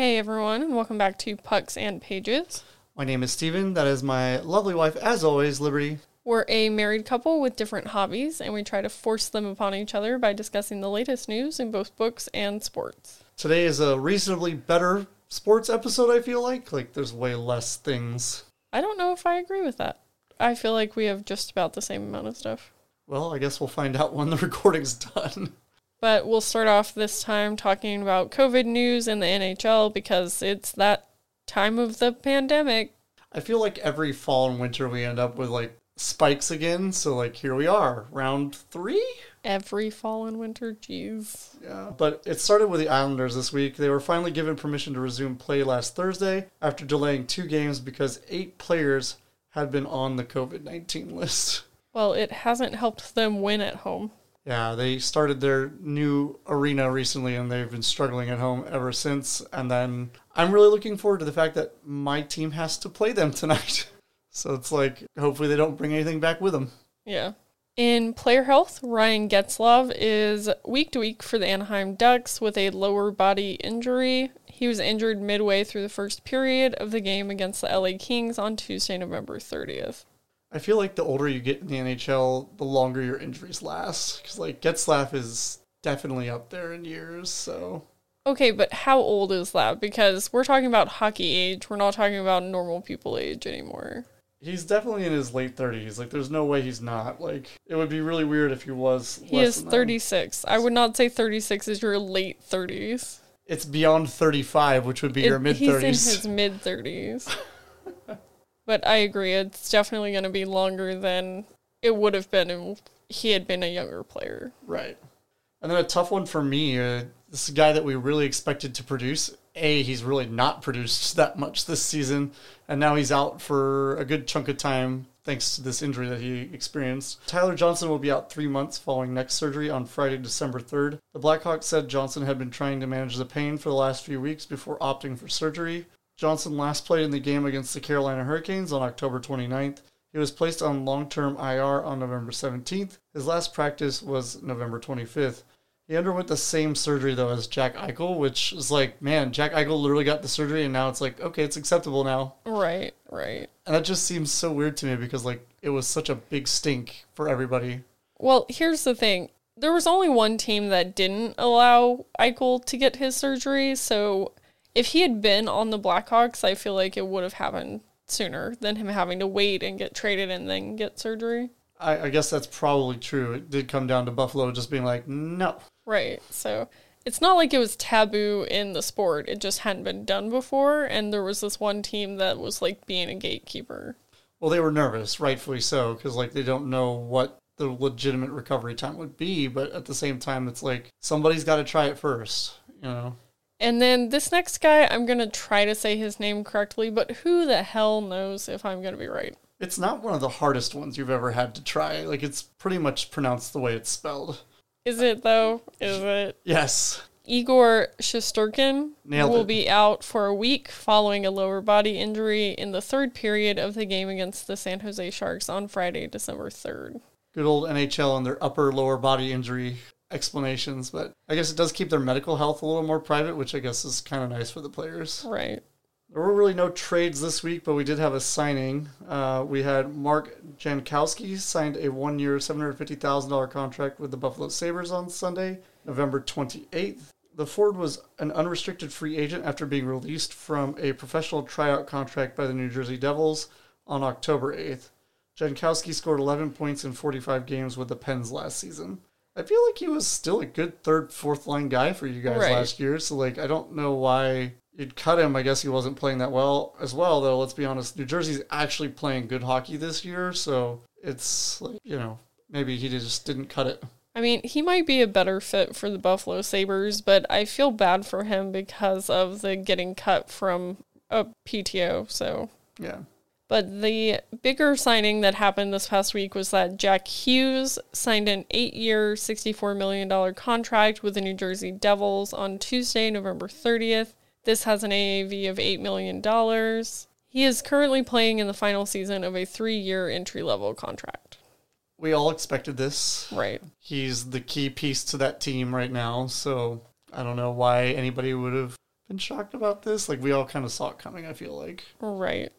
Hey everyone, and welcome back to Pucks and Pages. My name is Steven. That is my lovely wife, as always, Liberty. We're a married couple with different hobbies, and we try to force them upon each other by discussing the latest news in both books and sports. Today is a reasonably better sports episode, I feel like. There's way less things. I don't know if I agree with that. I feel like we have just about the same amount of stuff. Well, I guess we'll find out when the recording's done. But we'll start off this time talking about COVID news and the NHL because it's that time of the pandemic. I feel like every fall and winter we end up with spikes again. So here we are, round 3? Every fall and winter, jeez. Yeah, but it started with the Islanders this week. They were finally given permission to resume play last Thursday after delaying 2 games because 8 players had been on the COVID-19 list. Well, it hasn't helped them win at home. Yeah, they started their new arena recently, and they've been struggling at home ever since. And then I'm really looking forward to the fact that my team has to play them tonight. So it's hopefully they don't bring anything back with them. Yeah. In player health, Ryan Getzlaf is week to week for the Anaheim Ducks with a lower body injury. He was injured midway through the first period of the game against the LA Kings on Tuesday, November 30th. I feel like the older you get in the NHL, the longer your injuries last. Because, Getzlaf is definitely up there in years, so... Okay, but how old is that? Because we're talking about hockey age. We're not talking about normal people age anymore. He's definitely in his late 30s. There's no way he's not. It would be really weird if he was less. He is 36. I would not say 36 is your late 30s. It's beyond 35, which would be your mid-30s. He's in his mid-30s. But I agree, it's definitely going to be longer than it would have been if he had been a younger player. Right. And then a tough one for me, this guy that we really expected to produce, he's really not produced that much this season, and now he's out for a good chunk of time thanks to this injury that he experienced. Tyler Johnson will be out 3 months following neck surgery on Friday, December 3rd. The Blackhawks said Johnson had been trying to manage the pain for the last few weeks before opting for surgery. Johnson last played in the game against the Carolina Hurricanes on October 29th. He was placed on long-term IR on November 17th. His last practice was November 25th. He underwent the same surgery, though, as Jack Eichel, which is Jack Eichel literally got the surgery, and now it's okay, it's acceptable now. Right. And that just seems so weird to me because, it was such a big stink for everybody. Well, here's the thing. There was only one team that didn't allow Eichel to get his surgery, so... If he had been on the Blackhawks, I feel like it would have happened sooner than him having to wait and get traded and then get surgery. I guess that's probably true. It did come down to Buffalo just being no. Right. So it's not it was taboo in the sport. It just hadn't been done before. And there was this one team that was being a gatekeeper. Well, they were nervous, rightfully so, because they don't know what the legitimate recovery time would be. But at the same time, it's somebody's got to try it first, you know? And then this next guy, I'm going to try to say his name correctly, but who the hell knows if I'm going to be right? It's not one of the hardest ones you've ever had to try. It's pretty much pronounced the way it's spelled. Is it, though? Is it? Yes. Igor Shesterkin will be out for a week following a lower body injury in the third period of the game against the San Jose Sharks on Friday, December 3rd. Good old NHL and their upper lower body injury explanations, but I guess it does keep their medical health a little more private, which I guess is kind of nice for the players. Right. There were really no trades this week, but we did have a signing. We had Mark Jankowski signed a 1-year, $750,000 contract with the Buffalo Sabres on Sunday, November 28th. The forward was an unrestricted free agent after being released from a professional tryout contract by the New Jersey Devils on October 8th. Jankowski scored 11 points in 45 games with the Pens last season. I feel he was still a good third, fourth-line guy for you guys last year, so, I don't know why you'd cut him. I guess he wasn't playing that well as well, though, let's be honest. New Jersey's actually playing good hockey this year, so it's, maybe he just didn't cut it. I mean, he might be a better fit for the Buffalo Sabres, but I feel bad for him because of the getting cut from a PTO, so... Yeah. But the bigger signing that happened this past week was that Jack Hughes signed an 8-year, $64 million contract with the New Jersey Devils on Tuesday, November 30th. This has an AAV of $8 million. He is currently playing in the final season of a 3-year entry-level contract. We all expected this. Right. He's the key piece to that team right now, so I don't know why anybody would have been shocked about this. Like, we all kind of saw it coming, I feel like. Right.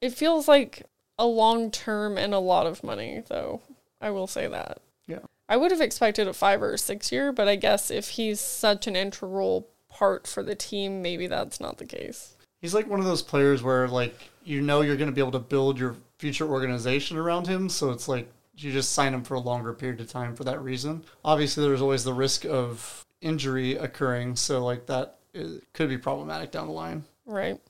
It feels like a long term and a lot of money, though. I will say that. Yeah. I would have expected a 5 or 6 year, but I guess if he's such an integral part for the team, maybe that's not the case. He's like one of those players where, like, you know you're going to be able to build your future organization around him, so it's like you just sign him for a longer period of time for that reason. Obviously, there's always the risk of injury occurring, so, like, that could be problematic down the line. Right.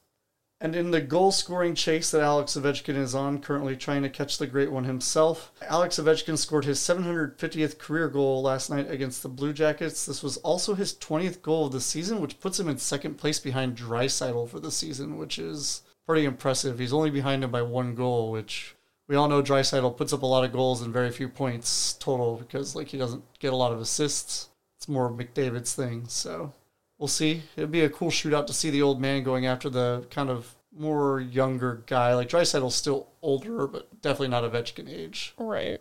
And in the goal-scoring chase that Alex Ovechkin is on, currently trying to catch the great one himself, Alex Ovechkin scored his 750th career goal last night against the Blue Jackets. This was also his 20th goal of the season, which puts him in second place behind Draisaitl for the season, which is pretty impressive. He's only behind him by one goal, which we all know Draisaitl puts up a lot of goals and very few points total because, like, he doesn't get a lot of assists. It's more McDavid's thing, so... We'll see. It'd be a cool shootout to see the old man going after the kind of more younger guy. Like, Draisaitl's still older, but definitely not Ovechkin age. Right.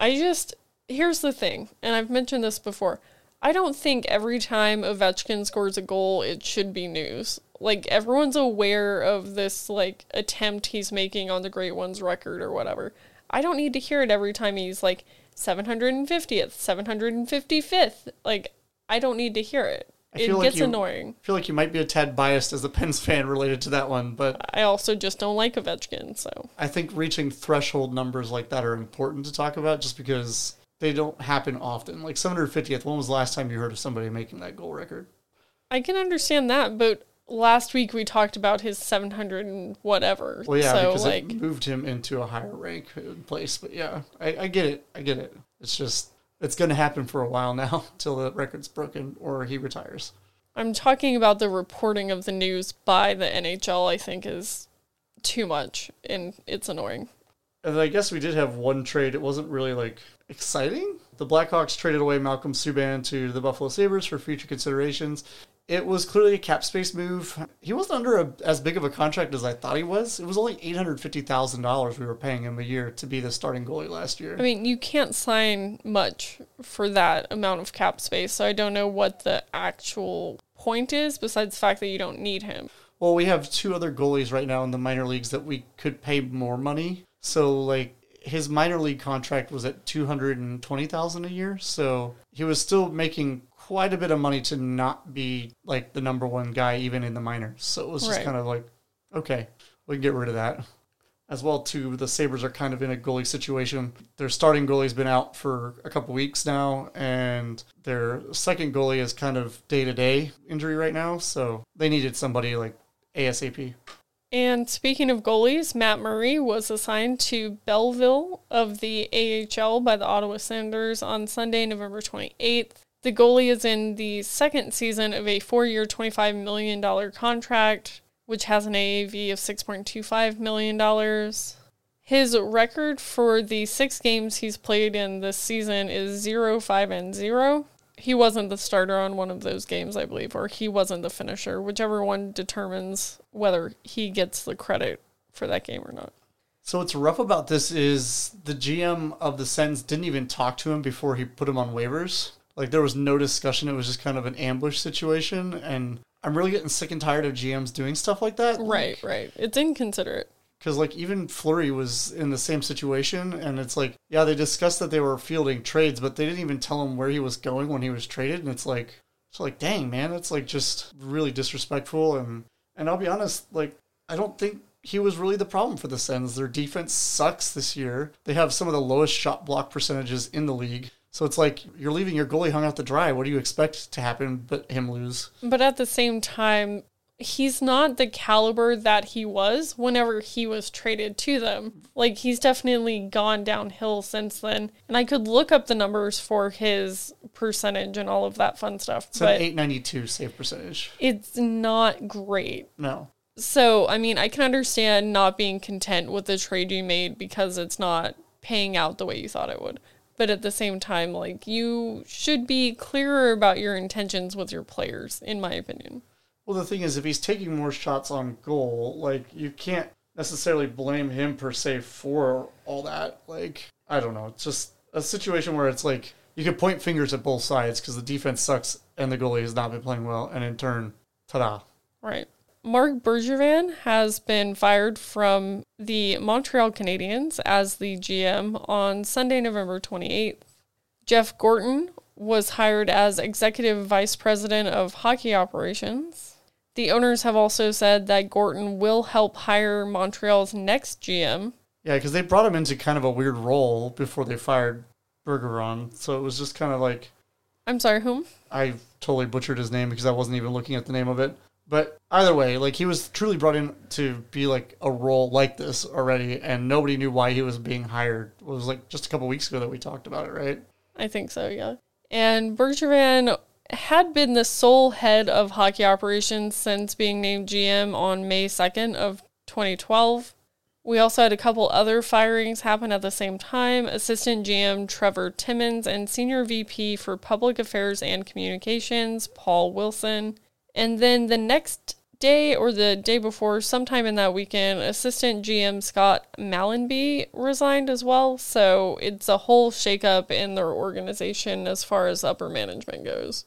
Here's the thing, and I've mentioned this before. I don't think every time Ovechkin scores a goal, it should be news. Like, everyone's aware of this, like, attempt he's making on the Great One's record or whatever. I don't need to hear it every time he's, like, 750th, 755th. Like, I don't need to hear it. It gets annoying. I feel like you might be a tad biased as a Pens fan related to that one, but... I also just don't like Ovechkin, so... I think reaching threshold numbers like that are important to talk about just because they don't happen often. Like, 750th, when was the last time you heard of somebody making that goal record? I can understand that, but last week we talked about his 700 and whatever. Well, yeah, so, because like... it moved him into a higher rank in place, but yeah, I get it. It's just... It's going to happen for a while now until the record's broken or he retires. I'm talking about the reporting of the news by the NHL, I think, is too much, and it's annoying. And I guess we did have one trade. It wasn't really, like, exciting. The Blackhawks traded away Malcolm Subban to the Buffalo Sabres for future considerations. It was clearly a cap space move. He wasn't under as big of a contract as I thought he was. It was only $850,000 we were paying him a year to be the starting goalie last year. I mean, you can't sign much for that amount of cap space, so I don't know what the actual point is besides the fact that you don't need him. Well, we have two other goalies right now in the minor leagues that we could pay more money. So, like, his minor league contract was at $220,000 a year, so he was still making... quite a bit of money to not be, like, the number one guy even in the minors. So it was just kind of like, okay, we can get rid of that. As well, too, the Sabres are kind of in a goalie situation. Their starting goalie's been out for a couple weeks now, and their second goalie is kind of day-to-day injury right now, so they needed somebody, like, ASAP. And speaking of goalies, Matt Murray was assigned to Belleville of the AHL by the Ottawa Senators on Sunday, November 28th. The goalie is in the second season of a 4-year, $25 million contract, which has an AAV of $6.25 million. His record for the 6 games he's played in this season is 0-5-0. He wasn't the starter on one of those games, I believe, or he wasn't the finisher, whichever one determines whether he gets the credit for that game or not. So what's rough about this is the GM of the Sens didn't even talk to him before he put him on waivers. Like, there was no discussion. It was just kind of an ambush situation. And I'm really getting sick and tired of GMs doing stuff like that. Right. It's inconsiderate. Because, like, even Fleury was in the same situation. And it's like, yeah, they discussed that they were fielding trades, but they didn't even tell him where he was going when he was traded. And it's like, dang, man, that's, like, just really disrespectful. And I'll be honest, like, I don't think he was really the problem for the Sens. Their defense sucks this year. They have some of the lowest shot block percentages in the league. So it's like, you're leaving your goalie hung out to dry. What do you expect to happen but him lose? But at the same time, he's not the caliber that he was whenever he was traded to them. Like, he's definitely gone downhill since then. And I could look up the numbers for his percentage and all of that fun stuff. It's an 892 save percentage. It's not great. No. So, I mean, I can understand not being content with the trade you made because it's not paying out the way you thought it would. But at the same time, like, you should be clearer about your intentions with your players, in my opinion. Well, the thing is, if he's taking more shots on goal, like, you can't necessarily blame him, per se, for all that. Like, I don't know. It's just a situation where it's like, you could point fingers at both sides because the defense sucks and the goalie has not been playing well. And in turn, ta-da. Right. Marc Bergevin has been fired from the Montreal Canadiens as the GM on Sunday, November 28th. Jeff Gorton was hired as Executive Vice President of Hockey Operations. The owners have also said that Gorton will help hire Montreal's next GM. Yeah, because they brought him into kind of a weird role before they fired Bergeron. So it was just kind of like... I'm sorry, whom? I totally butchered his name because I wasn't even looking at the name of it. But either way, like, he was truly brought in to be like a role like this already, and nobody knew why he was being hired. It was like just a couple weeks ago that we talked about it, right? I think so, yeah. And Bergevin had been the sole head of hockey operations since being named GM on May 2nd of 2012. We also had a couple other firings happen at the same time. Assistant GM Trevor Timmons and Senior VP for Public Affairs and Communications, Paul Wilson. And then the next day or the day before, sometime in that weekend, Assistant GM Scott Malenby resigned as well. So it's a whole shakeup in their organization as far as upper management goes.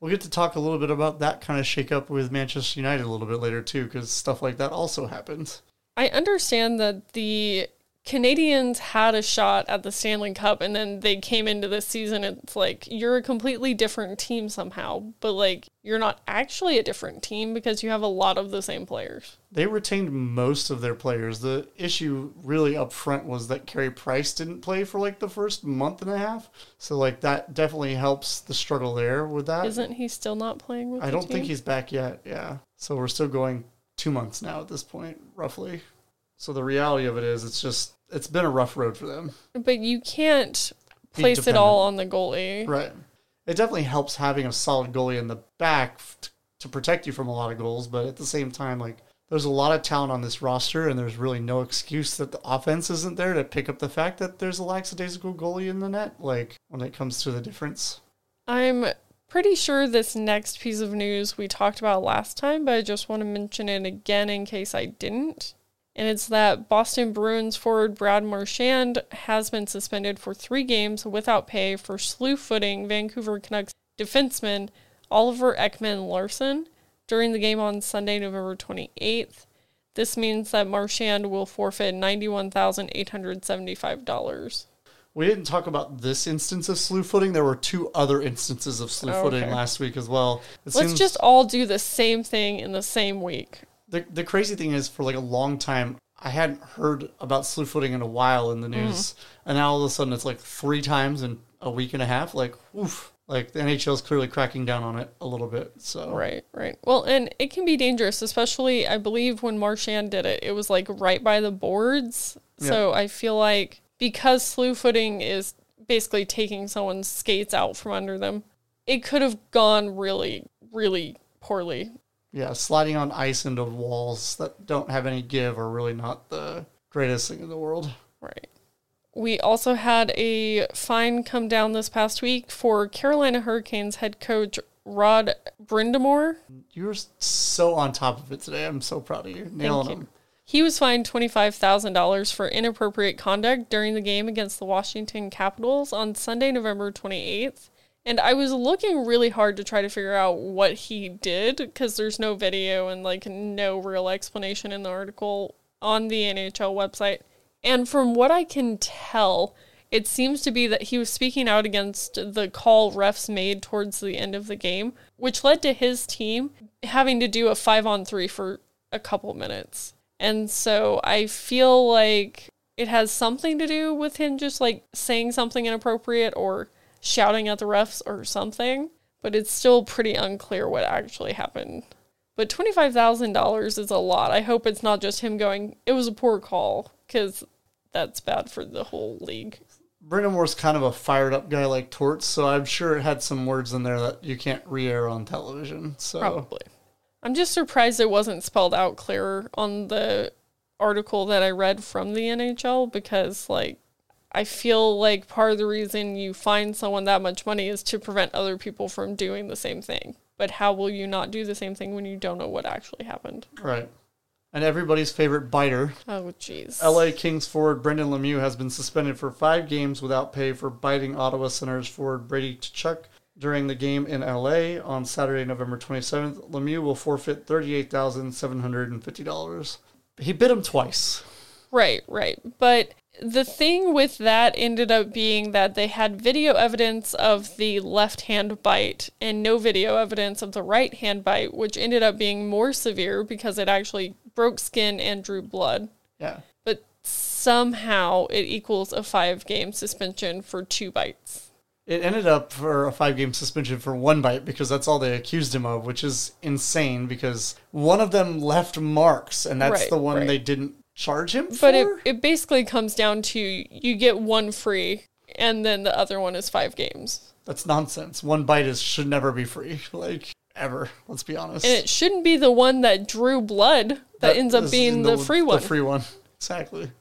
We'll get to talk a little bit about that kind of shakeup with Manchester United a little bit later too, because stuff like that also happens. I understand that the Canadians had a shot at the Stanley Cup, and then they came into this season, it's like, you're a completely different team somehow, but like, you're not actually a different team because you have a lot of the same players. They retained most of their players. The issue really up front was that Carey Price didn't play for like the first month and a half, so like that definitely helps the struggle there with that. Isn't he still not playing with the team? I don't think he's back yet, yeah. So we're still going 2 months now at this point, roughly. So the reality of it is it's been a rough road for them. But you can't place it all on the goalie. Right. It definitely helps having a solid goalie in the back to protect you from a lot of goals. But at the same time, like, there's a lot of talent on this roster, and there's really no excuse that the offense isn't there to pick up the fact that there's a lackadaisical goalie in the net, like, when it comes to the difference. I'm pretty sure this next piece of news we talked about last time, but I just want to mention it again in case I didn't. And it's that Boston Bruins forward Brad Marchand has been suspended for 3 games without pay for slew-footing Vancouver Canucks defenseman Oliver Ekman-Larsson during the game on Sunday, November 28th. This means that Marchand will forfeit $91,875. We didn't talk about this instance of slew-footing. There were 2 other instances of slew-footing last week as well. Let's just all do the same thing in the same week. The crazy thing is, for like a long time, I hadn't heard about slew-footing in a while in the news. And now all of a sudden it's like 3 times in a week and a half. Like, oof. Like, the NHL is clearly cracking down on it a little bit. So Right. Well, and it can be dangerous, especially, I believe, when Marchand did it. It was like right by the boards. Yeah. So I feel like because slew-footing is basically taking someone's skates out from under them, it could have gone really, really poorly. Yeah, sliding on ice into walls that don't have any give are really not the greatest thing in the world. Right. We also had a fine come down this past week for Carolina Hurricanes head coach Rod Brindamore. You're so on top of it today. I'm so proud of you. Nailing him. He was fined $25,000 for inappropriate conduct during the game against the Washington Capitals on Sunday, November 28th. And I was looking really hard to try to figure out what he did, because there's no video and like no real explanation in the article on the NHL website. And from what I can tell, it seems to be that he was speaking out against the call refs made towards the end of the game, which led to his team having to do a 5-on-3 for a couple minutes. And so I feel like it has something to do with him just like saying something inappropriate or shouting at the refs or something, but it's still pretty unclear what actually happened. But $25,000 is a lot. I hope it's not just him going, it was a poor call, because that's bad for the whole league. Brendan Moore's kind of a fired-up guy like Torts, so I'm sure it had some words in there that you can't re-air on television. So. Probably. I'm just surprised it wasn't spelled out clearer on the article that I read from the NHL, because, like, I feel like part of the reason you fine someone that much money is to prevent other people from doing the same thing. But how will you not do the same thing when you don't know what actually happened? Right. And everybody's favorite biter. Oh, jeez. LA Kings forward Brendan Lemieux has been suspended for 5 games without pay for biting Ottawa Senators forward Brady Tkachuk During the game in LA on Saturday, November 27th, Lemieux will forfeit $38,750. He bit him twice. Right. But the thing with that ended up being that they had video evidence of the left hand bite and no video evidence of the right hand bite, which ended up being more severe because it actually broke skin and drew blood. Yeah. But somehow it equals a 5-game suspension for 2 bites. It ended up for a 5-game suspension for 1 bite because that's all they accused him of, which is insane because one of them left marks, and that's right, the one they didn't charge him for. But it basically comes down to you get 1 free, and then the other one is 5 games. That's nonsense. 1 bite should never be free, ever. Let's be honest. And it shouldn't be the one that drew blood that ends up being the free one. The free one, exactly.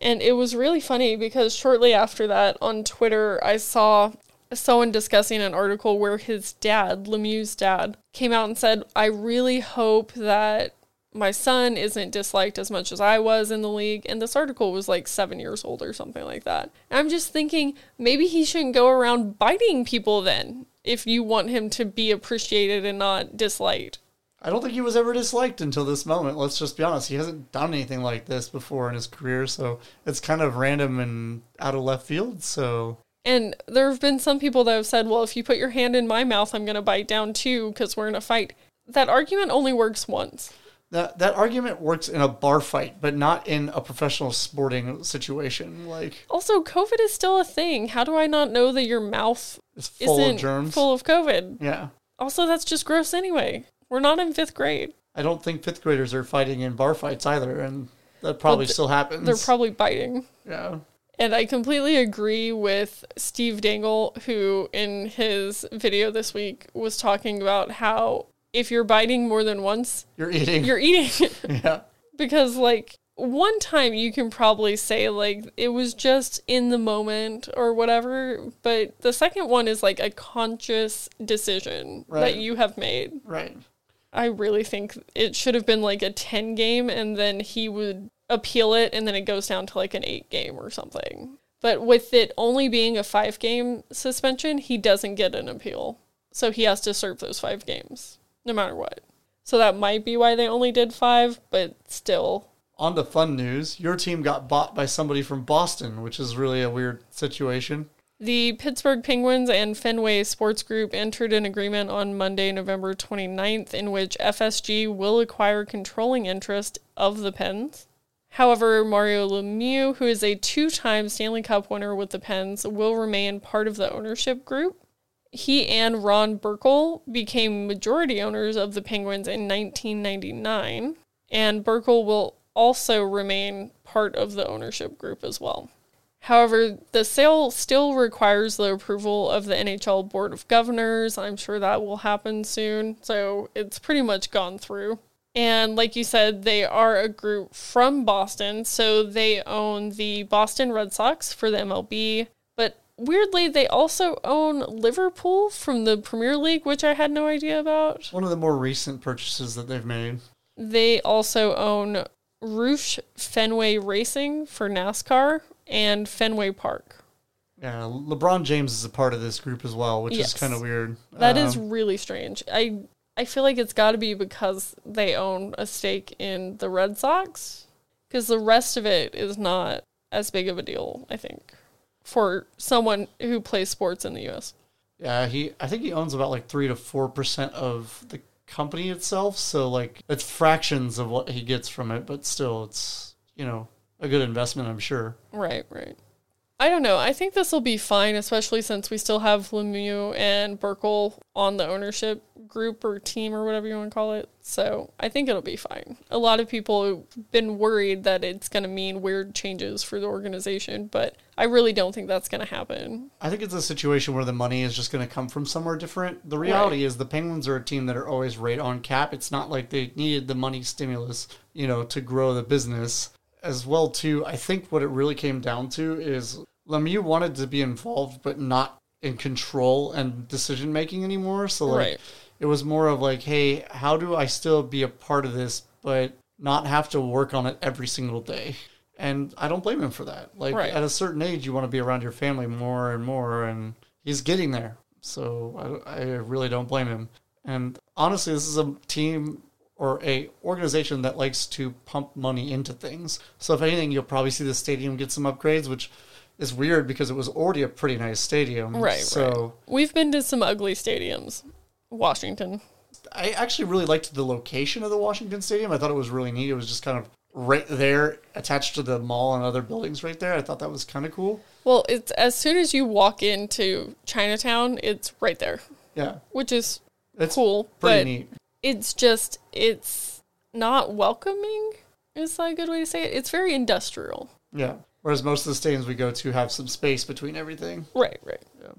And it was really funny because shortly after that on Twitter, I saw someone discussing an article where his dad, Lemieux's dad, came out and said, I really hope that my son isn't disliked as much as I was in the league. And this article was 7 years old or something like that. And I'm just thinking, maybe he shouldn't go around biting people then if you want him to be appreciated and not disliked. I don't think he was ever disliked until this moment. Let's just be honest. He hasn't done anything like this before in his career, so it's kind of random and out of left field, so... And there have been some people that have said, well, if you put your hand in my mouth, I'm going to bite down too because we're in a fight. That argument only works once. That argument works in a bar fight, but not in a professional sporting situation. Also, COVID is still a thing. How do I not know that your mouth isn't full of COVID? Yeah. Also, that's just gross anyway. We're not in 5th grade. I don't think 5th graders are fighting in bar fights either, and that probably still happens. They're probably biting. Yeah. And I completely agree with Steve Dangle, who in his video this week was talking about how if you're biting more than once... You're eating. Yeah. Because, one time you can probably say, it was just in the moment or whatever, but the second one is, a conscious decision that you have made. Right. I really think it should have been, a 10-game, and then he would... appeal it, and then it goes down to an 8-game or something. But with it only being a 5-game suspension, he doesn't get an appeal. So he has to serve those 5 games, no matter what. So that might be why they only did 5, but still. On the fun news, your team got bought by somebody from Boston, which is really a weird situation. The Pittsburgh Penguins and Fenway Sports Group entered an agreement on Monday, November 29th, in which FSG will acquire controlling interest of the Pens. However, Mario Lemieux, who is a 2-time Stanley Cup winner with the Pens, will remain part of the ownership group. He and Ron Burkle became majority owners of the Penguins in 1999, and Burkle will also remain part of the ownership group as well. However, the sale still requires the approval of the NHL Board of Governors. I'm sure that will happen soon, so it's pretty much gone through. And like you said, they are a group from Boston, so they own the Boston Red Sox for the MLB. But weirdly, they also own Liverpool from the Premier League, which I had no idea about. One of the more recent purchases that they've made. They also own Roush Fenway Racing for NASCAR and Fenway Park. Yeah, LeBron James is a part of this group as well, which is kind of weird. That is really strange. I feel like it's got to be because they own a stake in the Red Sox, because the rest of it is not as big of a deal, I think, for someone who plays sports in the U.S. Yeah, I think he owns about 3 to 4% of the company itself, so it's fractions of what he gets from it, but still it's, a good investment, I'm sure. Right. I don't know. I think this will be fine, especially since we still have Lemieux and Burkle on the ownership group or team or whatever you want to call it. So I think it'll be fine. A lot of people have been worried that it's going to mean weird changes for the organization, but I really don't think that's going to happen. I think it's a situation where the money is just going to come from somewhere different. The reality is the Penguins are a team that are always right on cap. It's not like they needed the money stimulus, to grow the business. As well, too, I think what it really came down to is Lemieux wanted to be involved, but not in control and decision-making anymore. So, it was more of hey, how do I still be a part of this, but not have to work on it every single day? And I don't blame him for that. At a certain age, you want to be around your family more and more, and he's getting there. So I really don't blame him. And honestly, this is a team or a organization that likes to pump money into things. So if anything, you'll probably see the stadium get some upgrades, which is weird because it was already a pretty nice stadium. Right, so right. We've been to some ugly stadiums. Washington. I actually really liked the location of the Washington Stadium. I thought it was really neat. It was just kind of right there, attached to the mall and other buildings right there. I thought that was kind of cool. Well, it's as soon as you walk into Chinatown, it's right there. Yeah. Which is cool. Pretty neat. It's just, it's not welcoming, is that a good way to say it? It's very industrial. Yeah. Whereas most of the stadiums we go to have some space between everything. Right, right. Yeah.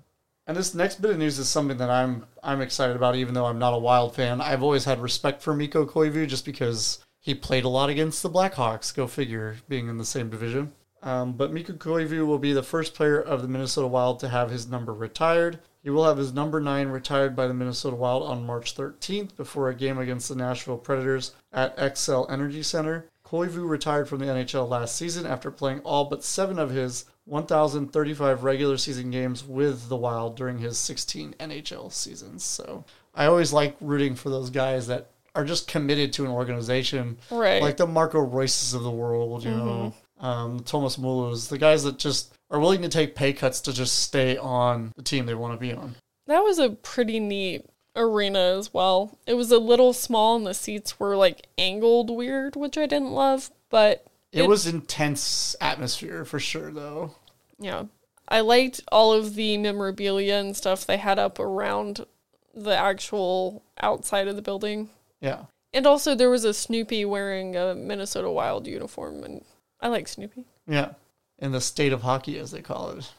And this next bit of news is something that I'm excited about, even though I'm not a Wild fan. I've always had respect for Mikko Koivu just because he played a lot against the Blackhawks. Go figure, being in the same division. But Mikko Koivu will be the first player of the Minnesota Wild to have his number retired. He will have his number 9 retired by the Minnesota Wild on March 13th before a game against the Nashville Predators at Xcel Energy Center. Koivu retired from the NHL last season after playing all but 7 of his 1,035 regular season games with the Wild during his 16 NHL seasons. So I always like rooting for those guys that are just committed to an organization. Right. Like the Marco Royces of the world, you know. Thomas Mullos, the guys that just are willing to take pay cuts to just stay on the team they want to be on. That was a pretty neat arena as well. It was a little small and the seats were like angled weird, which I didn't love, but... It was intense atmosphere for sure, though. Yeah. I liked all of the memorabilia and stuff they had up around the actual outside of the building. Yeah. And also there was a Snoopy wearing a Minnesota Wild uniform, and I like Snoopy. Yeah. In the state of hockey, as they call it.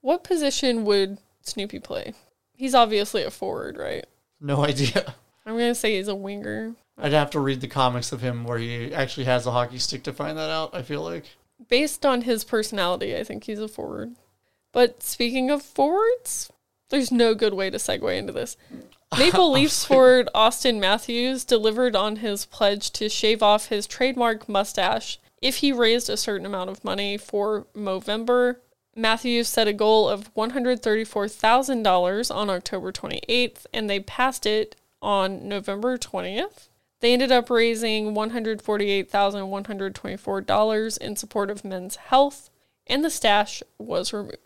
What position would Snoopy play? He's obviously a forward, right? No idea. I'm going to say he's a winger. I'd have to read the comics of him where he actually has a hockey stick to find that out, I feel like. Based on his personality, I think he's a forward. But speaking of forwards, there's no good way to segue into this. Maple Leafs forward Austin Matthews delivered on his pledge to shave off his trademark mustache if he raised a certain amount of money for Movember. Matthews set a goal of $134,000 on October 28th, and they passed it on November 20th. They ended up raising $148,124 in support of men's health, and the stash was removed.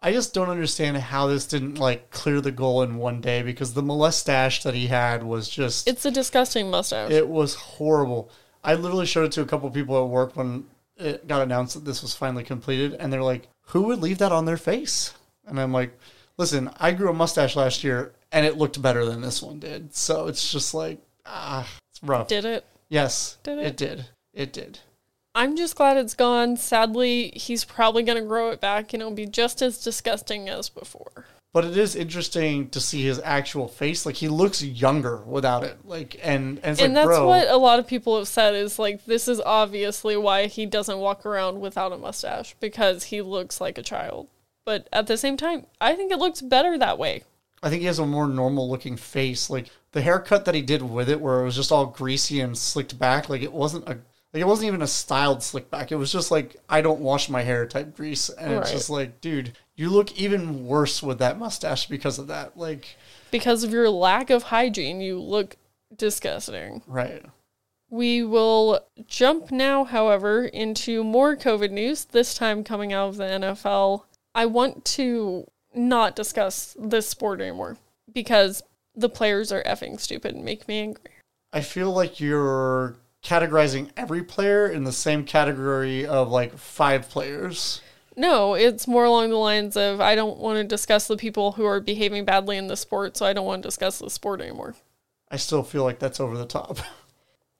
I just don't understand how this didn't, like, clear the goal in one day, because the mustache that he had was just... It's a disgusting mustache. It was horrible. I literally showed it to a couple people at work when it got announced that this was finally completed, and they're like, who would leave that on their face? And I'm like, listen, I grew a mustache last year, and it looked better than this one did. So it's just like, it's rough. Did it? Yes. Did it? It did. It did. I'm just glad it's gone. Sadly, he's probably going to grow it back, and it'll be just as disgusting as before. But it is interesting to see his actual face. Like, he looks younger without it. Like, and it's, and like, that's what a lot of people have said is, like, this is obviously why he doesn't walk around without a mustache, because he looks like a child. But at the same time, I think it looks better that way. I think he has a more normal-looking face. Like, the haircut that he did with it, where it was just all greasy and slicked back, like, it wasn't even a styled slick back. It was just like, I don't wash my hair type grease. And right. It's just like, dude... You look even worse with that mustache because of that. Like, because of your lack of hygiene, you look disgusting. Right. We will jump now, however, into more COVID news, this time coming out of the NFL. I want to not discuss this sport anymore because the players are effing stupid and make me angry. I feel like you're categorizing every player in the same category of, like, 5 players. No, it's more along the lines of, I don't want to discuss the people who are behaving badly in the sport, so I don't want to discuss the sport anymore. I still feel like that's over the top.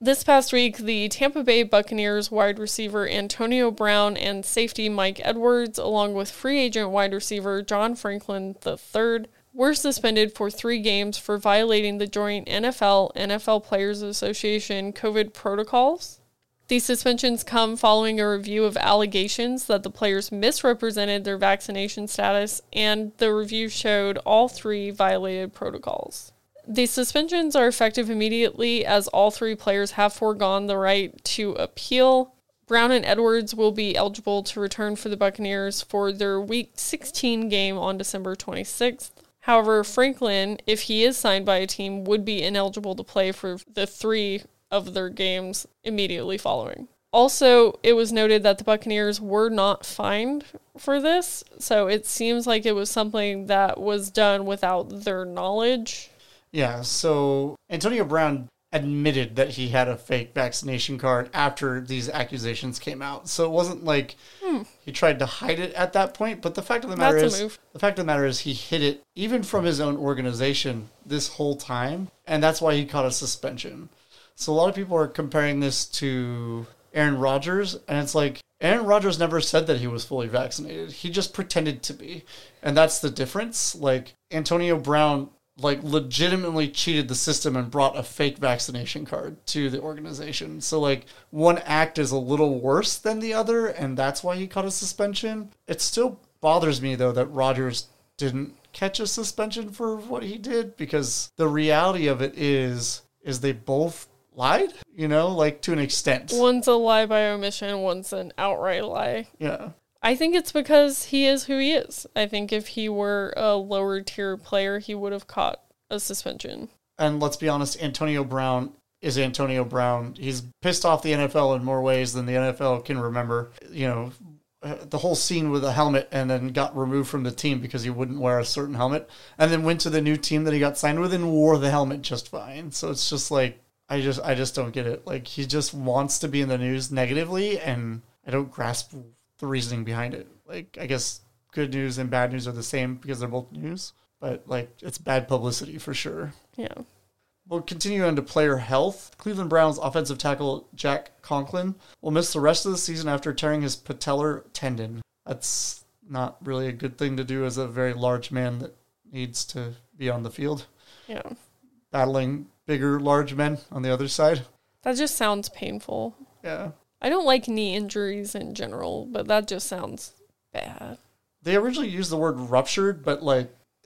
This past week, the Tampa Bay Buccaneers wide receiver Antonio Brown and safety Mike Edwards, along with free agent wide receiver John Franklin III, were suspended for 3 games for violating the joint NFL Players Association COVID protocols. These suspensions come following a review of allegations that the players misrepresented their vaccination status, and the review showed all 3 violated protocols. The suspensions are effective immediately, as all 3 players have foregone the right to appeal. Brown and Edwards will be eligible to return for the Buccaneers for their Week 16 game on December 26th. However, Franklin, if he is signed by a team, would be ineligible to play for the three of their games immediately following. Also, it was noted that the Buccaneers were not fined for this, so it seems like it was something that was done without their knowledge. Yeah, so Antonio Brown admitted that he had a fake vaccination card after these accusations came out. So it wasn't like he tried to hide it at that point, but the fact of the matter is he hid it even from his own organization this whole time, and that's why he caught a suspension. So a lot of people are comparing this to Aaron Rodgers, and it's like Aaron Rodgers never said that he was fully vaccinated. He just pretended to be. And that's the difference. Like Antonio Brown legitimately cheated the system and brought a fake vaccination card to the organization. So, one act is a little worse than the other, and that's why he caught a suspension. It still bothers me, though, that Rodgers didn't catch a suspension for what he did, because the reality of it is they both lied, to an extent. One's a lie by omission, one's an outright lie. Yeah. I think it's because he is who he is. I think if he were a lower tier player, he would have caught a suspension. And let's be honest, Antonio Brown is Antonio Brown. He's pissed off the NFL in more ways than the NFL can remember. The whole scene with a helmet, and then got removed from the team because he wouldn't wear a certain helmet, and then went to the new team that he got signed with and wore the helmet just fine. So it's just I just don't get it. He just wants to be in the news negatively, and I don't grasp the reasoning behind it. I guess good news and bad news are the same because they're both news, but it's bad publicity for sure. Yeah. We'll continue on to player health. Cleveland Browns offensive tackle Jack Conklin will miss the rest of the season after tearing his patellar tendon. That's not really a good thing to do as a very large man that needs to be on the field. Yeah. Battling bigger, large men on the other side. That just sounds painful. Yeah. I don't like knee injuries in general, but that just sounds bad. They originally used the word ruptured, but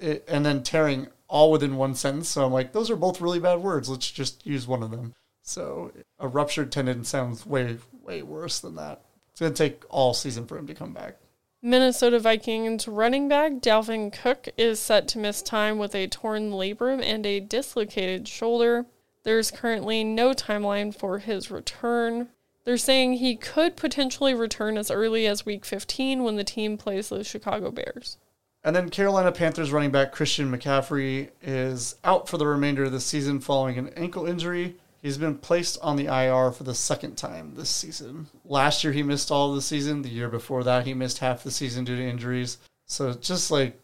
and then tearing all within one sentence. So I'm those are both really bad words. Let's just use one of them. So a ruptured tendon sounds way, way worse than that. It's going to take all season for him to come back. Minnesota Vikings running back Dalvin Cook is set to miss time with a torn labrum and a dislocated shoulder. There's currently no timeline for his return. They're saying he could potentially return as early as Week 15 when the team plays the Chicago Bears. And then Carolina Panthers running back Christian McCaffrey is out for the remainder of the season following an ankle injury. He's been placed on the IR for the second time this season. Last year he missed all of the season. The year before that he missed half the season due to injuries. So just when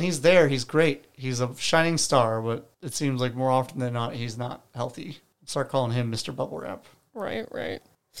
he's there, he's great. He's a shining star, but it seems more often than not he's not healthy. Start calling him Mr. Bubble Wrap. Right.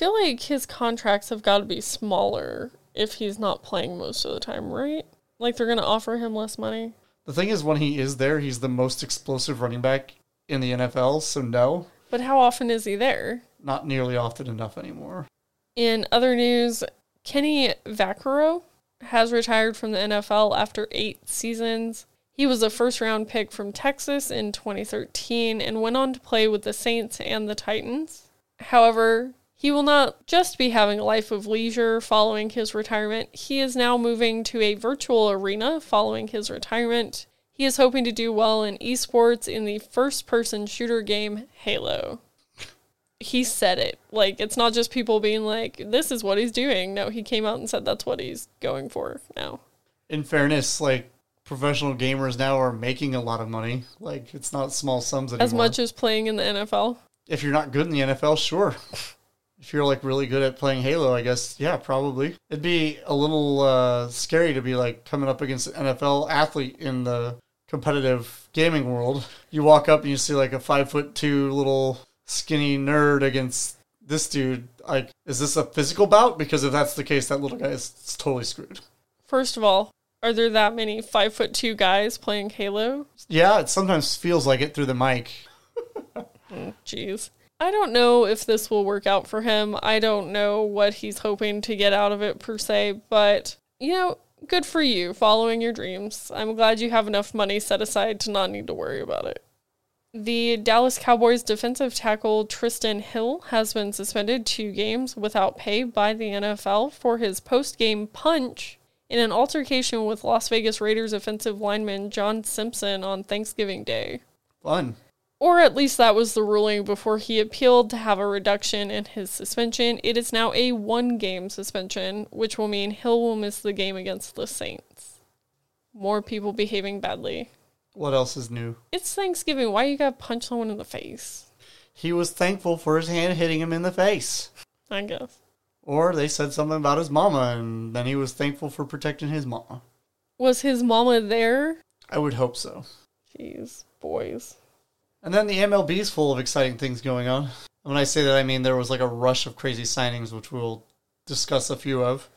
I feel his contracts have got to be smaller if he's not playing most of the time, right? They're going to offer him less money. The thing is, when he is there, he's the most explosive running back in the NFL, so no. But how often is he there? Not nearly often enough anymore. In other news, Kenny Vaccaro has retired from the NFL after 8 seasons. He was a first-round pick from Texas in 2013 and went on to play with the Saints and the Titans. However, he will not just be having a life of leisure following his retirement. He is now moving to a virtual arena following his retirement. He is hoping to do well in esports in the first-person shooter game Halo. He said it. It's not just people being this is what he's doing. No, he came out and said that's what he's going for now. In fairness, professional gamers now are making a lot of money. It's not small sums anymore. As much as playing in the NFL. If you're not good in the NFL, sure. If you're, really good at playing Halo, I guess, yeah, probably. It'd be a little scary to be, coming up against an NFL athlete in the competitive gaming world. You walk up and you see, a 5'2" little skinny nerd against this dude. Is this a physical bout? Because if that's the case, that little guy is totally screwed. First of all, are there that many 5'2" guys playing Halo? Yeah, it sometimes feels like it through the mic. Jeez. I don't know if this will work out for him. I don't know what he's hoping to get out of it per se, but, good for you following your dreams. I'm glad you have enough money set aside to not need to worry about it. The Dallas Cowboys defensive tackle Tristan Hill has been suspended 2 games without pay by the NFL for his post-game punch in an altercation with Las Vegas Raiders offensive lineman John Simpson on Thanksgiving Day. Fun. Or at least that was the ruling before he appealed to have a reduction in his suspension. It is now a one-game suspension, which will mean Hill will miss the game against the Saints. More people behaving badly. What else is new? It's Thanksgiving. Why you gotta punch someone in the face? He was thankful for his hand hitting him in the face. I guess. Or they said something about his mama, and then he was thankful for protecting his mama. Was his mama there? I would hope so. Jeez, boys. And then the MLB is full of exciting things going on. When I say that, I mean there was like a rush of crazy signings, which we'll discuss a few of.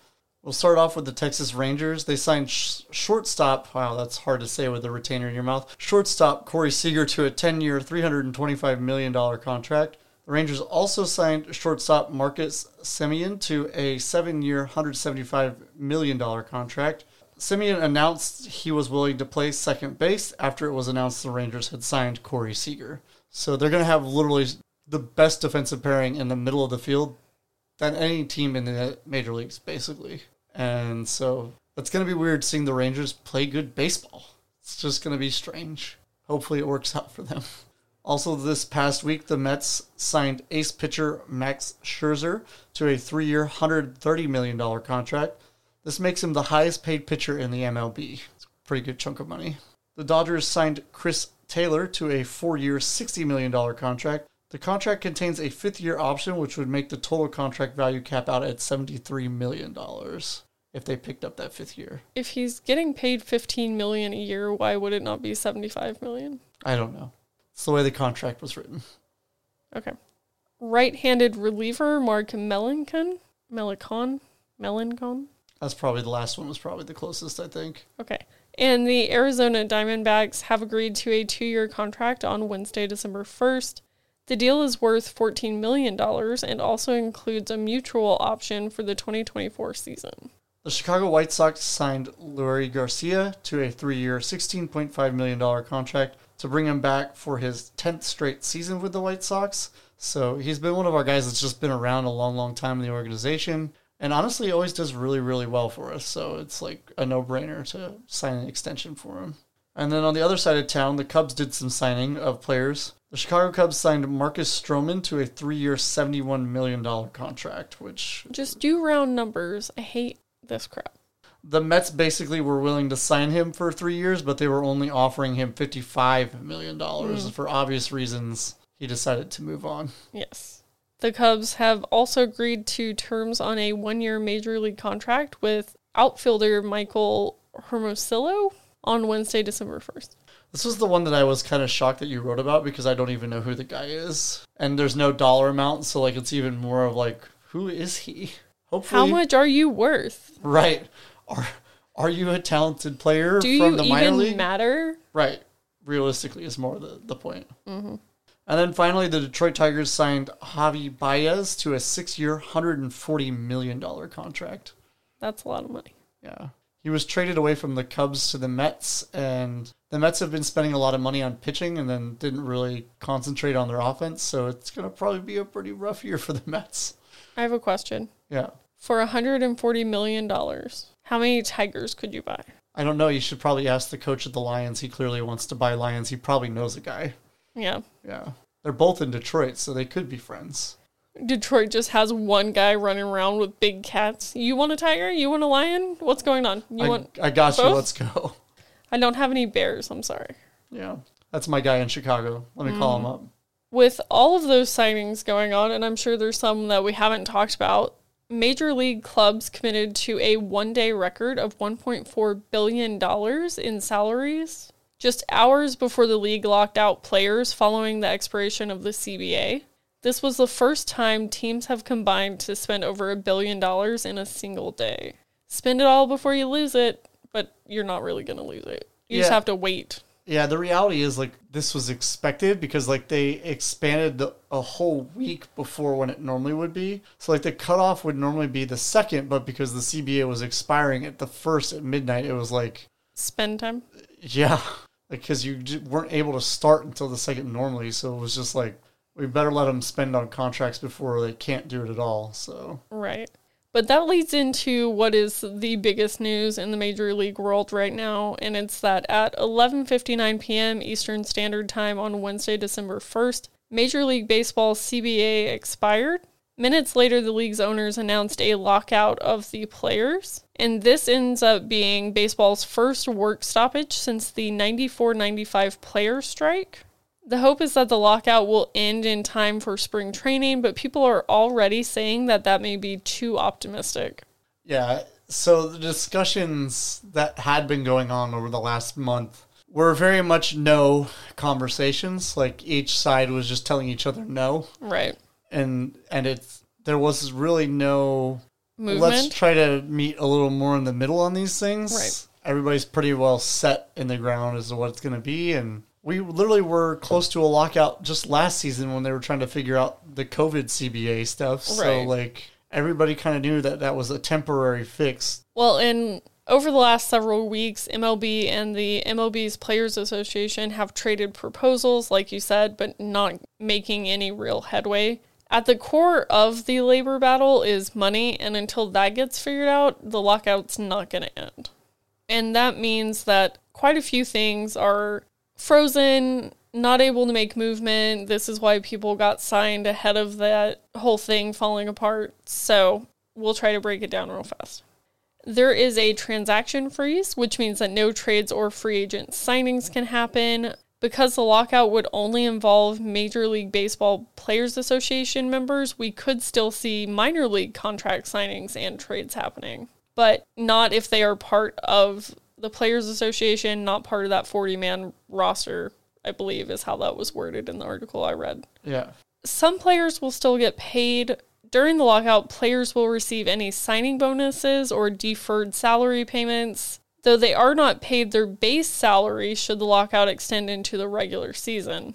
We'll start off with the Texas Rangers. They signed shortstop, wow, that's hard to say with a retainer in your mouth, shortstop Corey Seager to a 10-year, $325 million contract. The Rangers also signed shortstop Marcus Semien to a 7-year, $175 million contract. Semien announced he was willing to play second base after it was announced the Rangers had signed Corey Seager. So they're going to have literally the best defensive pairing in the middle of the field than any team in the major leagues, basically. And so it's going to be weird seeing the Rangers play good baseball. It's just going to be strange. Hopefully it works out for them. Also this past week, the Mets signed ace pitcher Max Scherzer to a 3-year, $130 million contract. This makes him the highest paid pitcher in the MLB. It's a pretty good chunk of money. The Dodgers signed Chris Taylor to a 4-year, $60 million contract. The contract contains a 5th-year option, which would make the total contract value cap out at $73 million if they picked up that 5th year. If he's getting paid $15 million a year, why would it not be $75 million? I don't know. It's the way the contract was written. Okay. Right-handed reliever Mark Melincon. That's probably the last one was probably the closest, I think. Okay. And the Arizona Diamondbacks have agreed to a 2-year contract on Wednesday, December 1st. The deal is worth $14 million and also includes a mutual option for the 2024 season. The Chicago White Sox signed Leury Garcia to a 3-year, $16.5 million contract to bring him back for his 10th straight season with the White Sox. So he's been one of our guys that's just been around a long, long time in the organization. And honestly, he always does really, really well for us. So it's like a no-brainer to sign an extension for him. And then on the other side of town, the Cubs did some signing of players. The Chicago Cubs signed Marcus Stroman to a 3-year, $71 million contract, which... Just do round numbers. I hate this crap. The Mets basically were willing to sign him for 3 years, but they were only offering him $55 million. For obvious reasons, he decided to move on. Yes. The Cubs have also agreed to terms on a 1-year major league contract with outfielder Michael Hermosillo on Wednesday, December 1st. This was the one that I was kind of shocked that you wrote about because I don't even know who the guy is. And there's no dollar amount, so like it's even more of like, who is he? Hopefully, how much are you worth? Right. Are you a talented player from the minor league? Do you even matter? Right. Realistically is more the point. Mm-hmm. And then finally, the Detroit Tigers signed Javi Baez to a 6-year, $140 million contract. That's a lot of money. Yeah. He was traded away from the Cubs to the Mets, and the Mets have been spending a lot of money on pitching and then didn't really concentrate on their offense, so it's going to probably be a pretty rough year for the Mets. I have a question. Yeah. For $140 million, how many Tigers could you buy? I don't know. You should probably ask the coach of the Lions. He clearly wants to buy Lions. He probably knows a guy. Yeah. Yeah. They're both in Detroit, so they could be friends. Detroit just has one guy running around with big cats. You want a tiger? You want a lion? What's going on? I got both? You. Let's go. I don't have any bears. I'm sorry. Yeah. That's my guy in Chicago. Let me call him up. With all of those signings going on, and I'm sure there's some that we haven't talked about, Major League clubs committed to a one-day record of $1.4 billion in salaries. Just hours before the league locked out players following the expiration of the CBA, this was the first time teams have combined to spend over $1 billion in a single day. Spend it all before you lose it, but you're not really going to lose it. You just have to wait. Yeah, the reality is like this was expected because like they expanded a whole week before when it normally would be. So like the cutoff would normally be the 2nd, but because the CBA was expiring at the 1st at midnight, it was like spend time. Yeah. Because you weren't able to start until the 2nd normally, so it was just like, we better let them spend on contracts before they can't do it at all. So right. But that leads into what is the biggest news in the Major League world right now, and it's that at 11:59 p.m. Eastern Standard Time on Wednesday, December 1st, Major League Baseball's CBA expired. Minutes later, the league's owners announced a lockout of the players, and this ends up being baseball's first work stoppage since the 94-95 player strike. The hope is that the lockout will end in time for spring training, but people are already saying that that may be too optimistic. Yeah, so the discussions that had been going on over the last month were very much no conversations. Like, each side was just telling each other no. Right. And it's, there was really no movement. Let's try to meet a little more in the middle on these things. Right. Everybody's pretty well set in the ground as to what it's going to be, and we literally were close to a lockout just last season when they were trying to figure out the COVID CBA stuff. Right. So, like, everybody kind of knew that that was a temporary fix. Well, and over the last several weeks, MLB and the MLB's Players Association have traded proposals, like you said, but not making any real headway. At the core of the labor battle is money, and until that gets figured out, the lockout's not going to end. And that means that quite a few things are frozen, not able to make movement. This is why people got signed ahead of that whole thing falling apart. So we'll try to break it down real fast. There is a transaction freeze, which means that no trades or free agent signings can happen. Because the lockout would only involve Major League Baseball Players Association members, we could still see minor league contract signings and trades happening, but not if they are part of the Players Association, not part of that 40-man roster, I believe is how that was worded in the article I read. Yeah. Some players will still get paid. During the lockout, players will receive any signing bonuses or deferred salary payments, though they are not paid their base salary should the lockout extend into the regular season.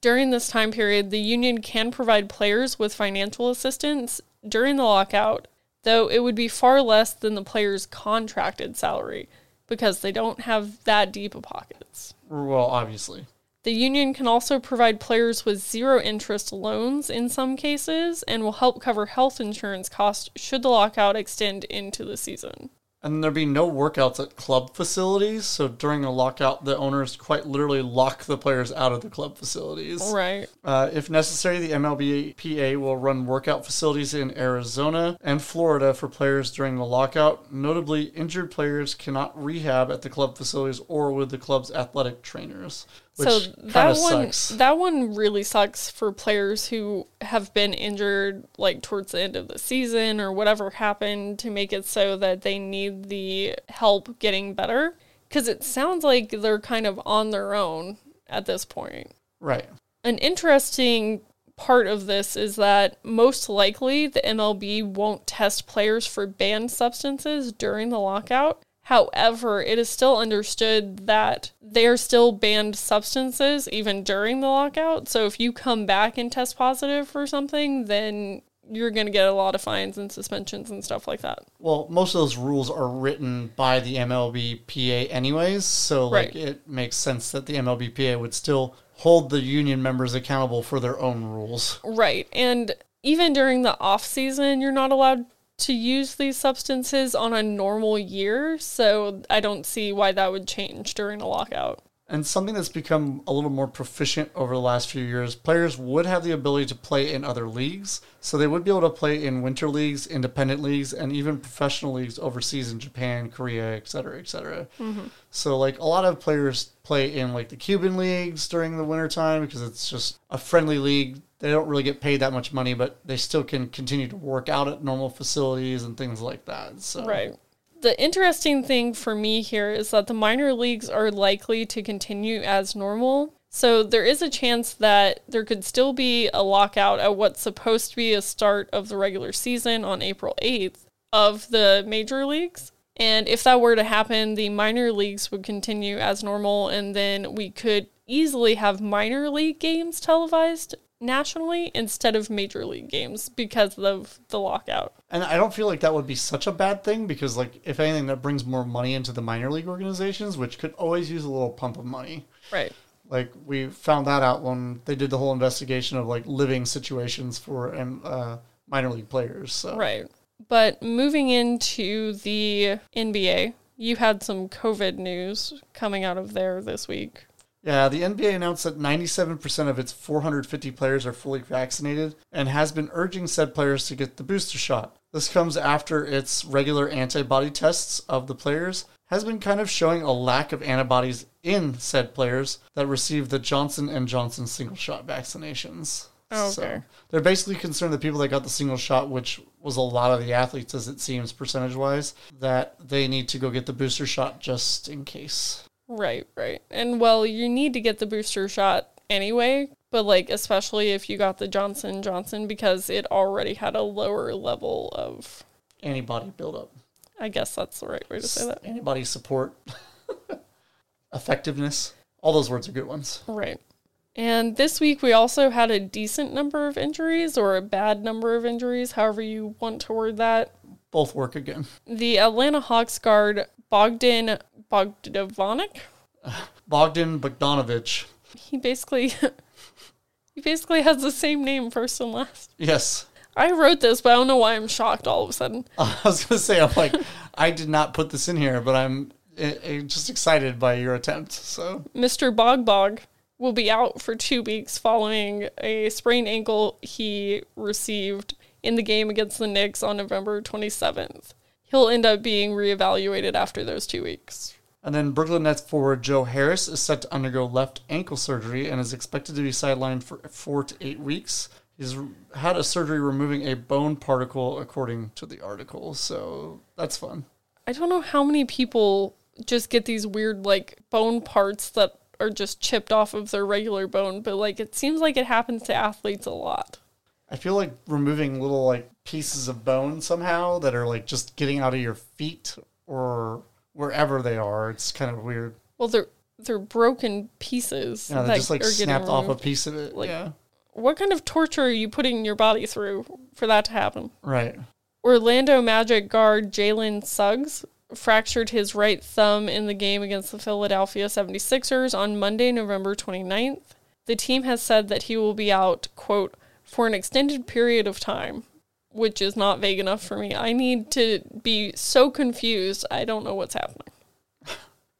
During this time period, the union can provide players with financial assistance during the lockout, though it would be far less than the players' contracted salary, because they don't have that deep of pockets. Well, obviously. The union can also provide players with zero-interest loans in some cases and will help cover health insurance costs should the lockout extend into the season. And there'd be no workouts at club facilities, so during a lockout, the owners quite literally lock the players out of the club facilities. Right. If necessary, the MLBPA will run workout facilities in Arizona and Florida for players during the lockout. Notably, injured players cannot rehab at the club facilities or with the club's athletic trainers, which so that one sucks. That one really sucks for players who have been injured, like, towards the end of the season or whatever happened, to make it so that they need the help getting better, because it sounds like they're kind of on their own at this point. Right. An interesting part of this is that most likely the MLB won't test players for banned substances during the lockout. However, it is still understood that they are still banned substances even during the lockout. So if you come back and test positive for something, then you're going to get a lot of fines and suspensions and stuff like that. Well, most of those rules are written by the MLBPA anyways, so like, right, it makes sense that the MLBPA would still hold the union members accountable for their own rules. Right, and even during the off-season, you're not allowed to use these substances on a normal year, so I don't see why that would change during a lockout. And something that's become a little more proficient over the last few years, players would have the ability to play in other leagues. So they would be able to play in winter leagues, independent leagues, and even professional leagues overseas in Japan, Korea, et cetera, et cetera. Mm-hmm. So, like, a lot of players play in, like, the Cuban leagues during the wintertime because it's just a friendly league. They don't really get paid that much money, but they still can continue to work out at normal facilities and things like that. So. Right. The interesting thing for me here is that the minor leagues are likely to continue as normal. So there is a chance that there could still be a lockout at what's supposed to be a start of the regular season on April 8th of the major leagues. And if that were to happen, the minor leagues would continue as normal, and then we could easily have minor league games televised nationally instead of major league games because of the lockout. And I don't feel like that would be such a bad thing, because, like, if anything, that brings more money into the minor league organizations, which could always use a little pump of money. Right. Like, we found that out when they did the whole investigation of, like, living situations for minor league players. So. Right. But moving into the NBA, you had some COVID news coming out of there this week. Yeah, the NBA announced that 97% of its 450 players are fully vaccinated and has been urging said players to get the booster shot. This comes after its regular antibody tests of the players has been kind of showing a lack of antibodies in said players that received the Johnson & Johnson single-shot vaccinations. Oh, okay. So they're basically concerned that people that got the single shot, which was a lot of the athletes as it seems percentage-wise, that they need to go get the booster shot just in case. Right. And, well, you need to get the booster shot anyway, but, like, especially if you got the Johnson & Johnson because it already had a lower level of antibody buildup. I guess that's the right way to say that. Antibody support, effectiveness. All those words are good ones. Right. And this week we also had a decent number of injuries or a bad number of injuries, however you want to word that. Both work again. The Atlanta Hawks guard Bogdan Bogdanovic. He basically has the same name first and last. Yes. I wrote this, but I don't know why I'm shocked all of a sudden. I was going to say, I'm like, I did not put this in here, but I'm just excited by your attempt. So Mr. Bog will be out for 2 weeks following a sprained ankle he received in the game against the Knicks on November 27th. He'll end up being reevaluated after those 2 weeks. And then Brooklyn Nets forward Joe Harris is set to undergo left ankle surgery and is expected to be sidelined for 4 to 8 weeks. He's had a surgery removing a bone particle, according to the article, so that's fun. I don't know how many people just get these weird, like, bone parts that are just chipped off of their regular bone, but, like, it seems like it happens to athletes a lot. I feel like removing little, like, pieces of bone somehow that are, like, just getting out of your feet or wherever they are. It's kind of weird. Well, they're broken pieces. Yeah, they just, like, snapped off a piece of it. Like, yeah. What kind of torture are you putting your body through for that to happen? Right. Orlando Magic guard Jalen Suggs fractured his right thumb in the game against the Philadelphia 76ers on Monday, November 29th. The team has said that he will be out, quote, for an extended period of time, which is not vague enough for me. I need to be so confused, I don't know what's happening.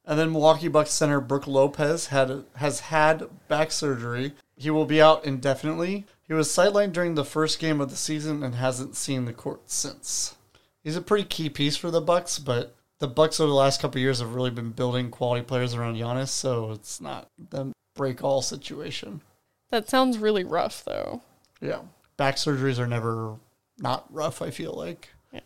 And then Milwaukee Bucks center Brooke Lopez has had back surgery. He will be out indefinitely. He was sidelined during the first game of the season and hasn't seen the court since. He's a pretty key piece for the Bucks, but the Bucks over the last couple of years have really been building quality players around Giannis, so it's not the break-all situation. That sounds really rough, though. Yeah. Back surgeries are never not rough, I feel like. Yeah.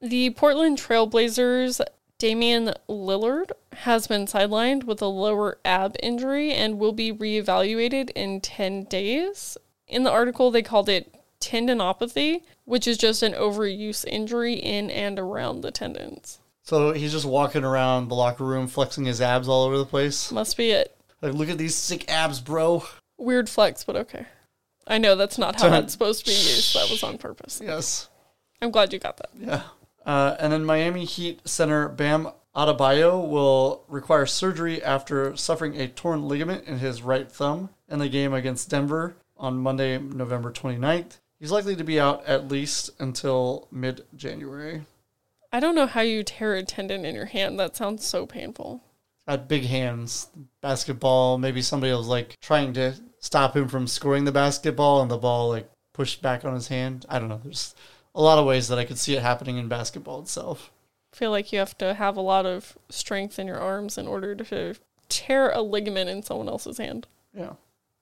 The Portland Trailblazers' Damian Lillard has been sidelined with a lower ab injury and will be reevaluated in 10 days. In the article, they called it tendinopathy, which is just an overuse injury in and around the tendons. So he's just walking around the locker room, flexing his abs all over the place? Must be it. Like, look at these sick abs, bro. Weird flex, but okay. I know that's not how that's supposed to be used. That was on purpose. Yes. I'm glad you got that. Yeah. And then Miami Heat center Bam Adebayo will require surgery after suffering a torn ligament in his right thumb in the game against Denver on Monday, November 29th. He's likely to be out at least until mid-January. I don't know how you tear a tendon in your hand. That sounds so painful. At big hands, basketball, maybe somebody was like trying to stop him from scoring the basketball and the ball like pushed back on his hand. I don't know. There's a lot of ways that I could see it happening in basketball itself. I feel like you have to have a lot of strength in your arms in order to tear a ligament in someone else's hand. Yeah.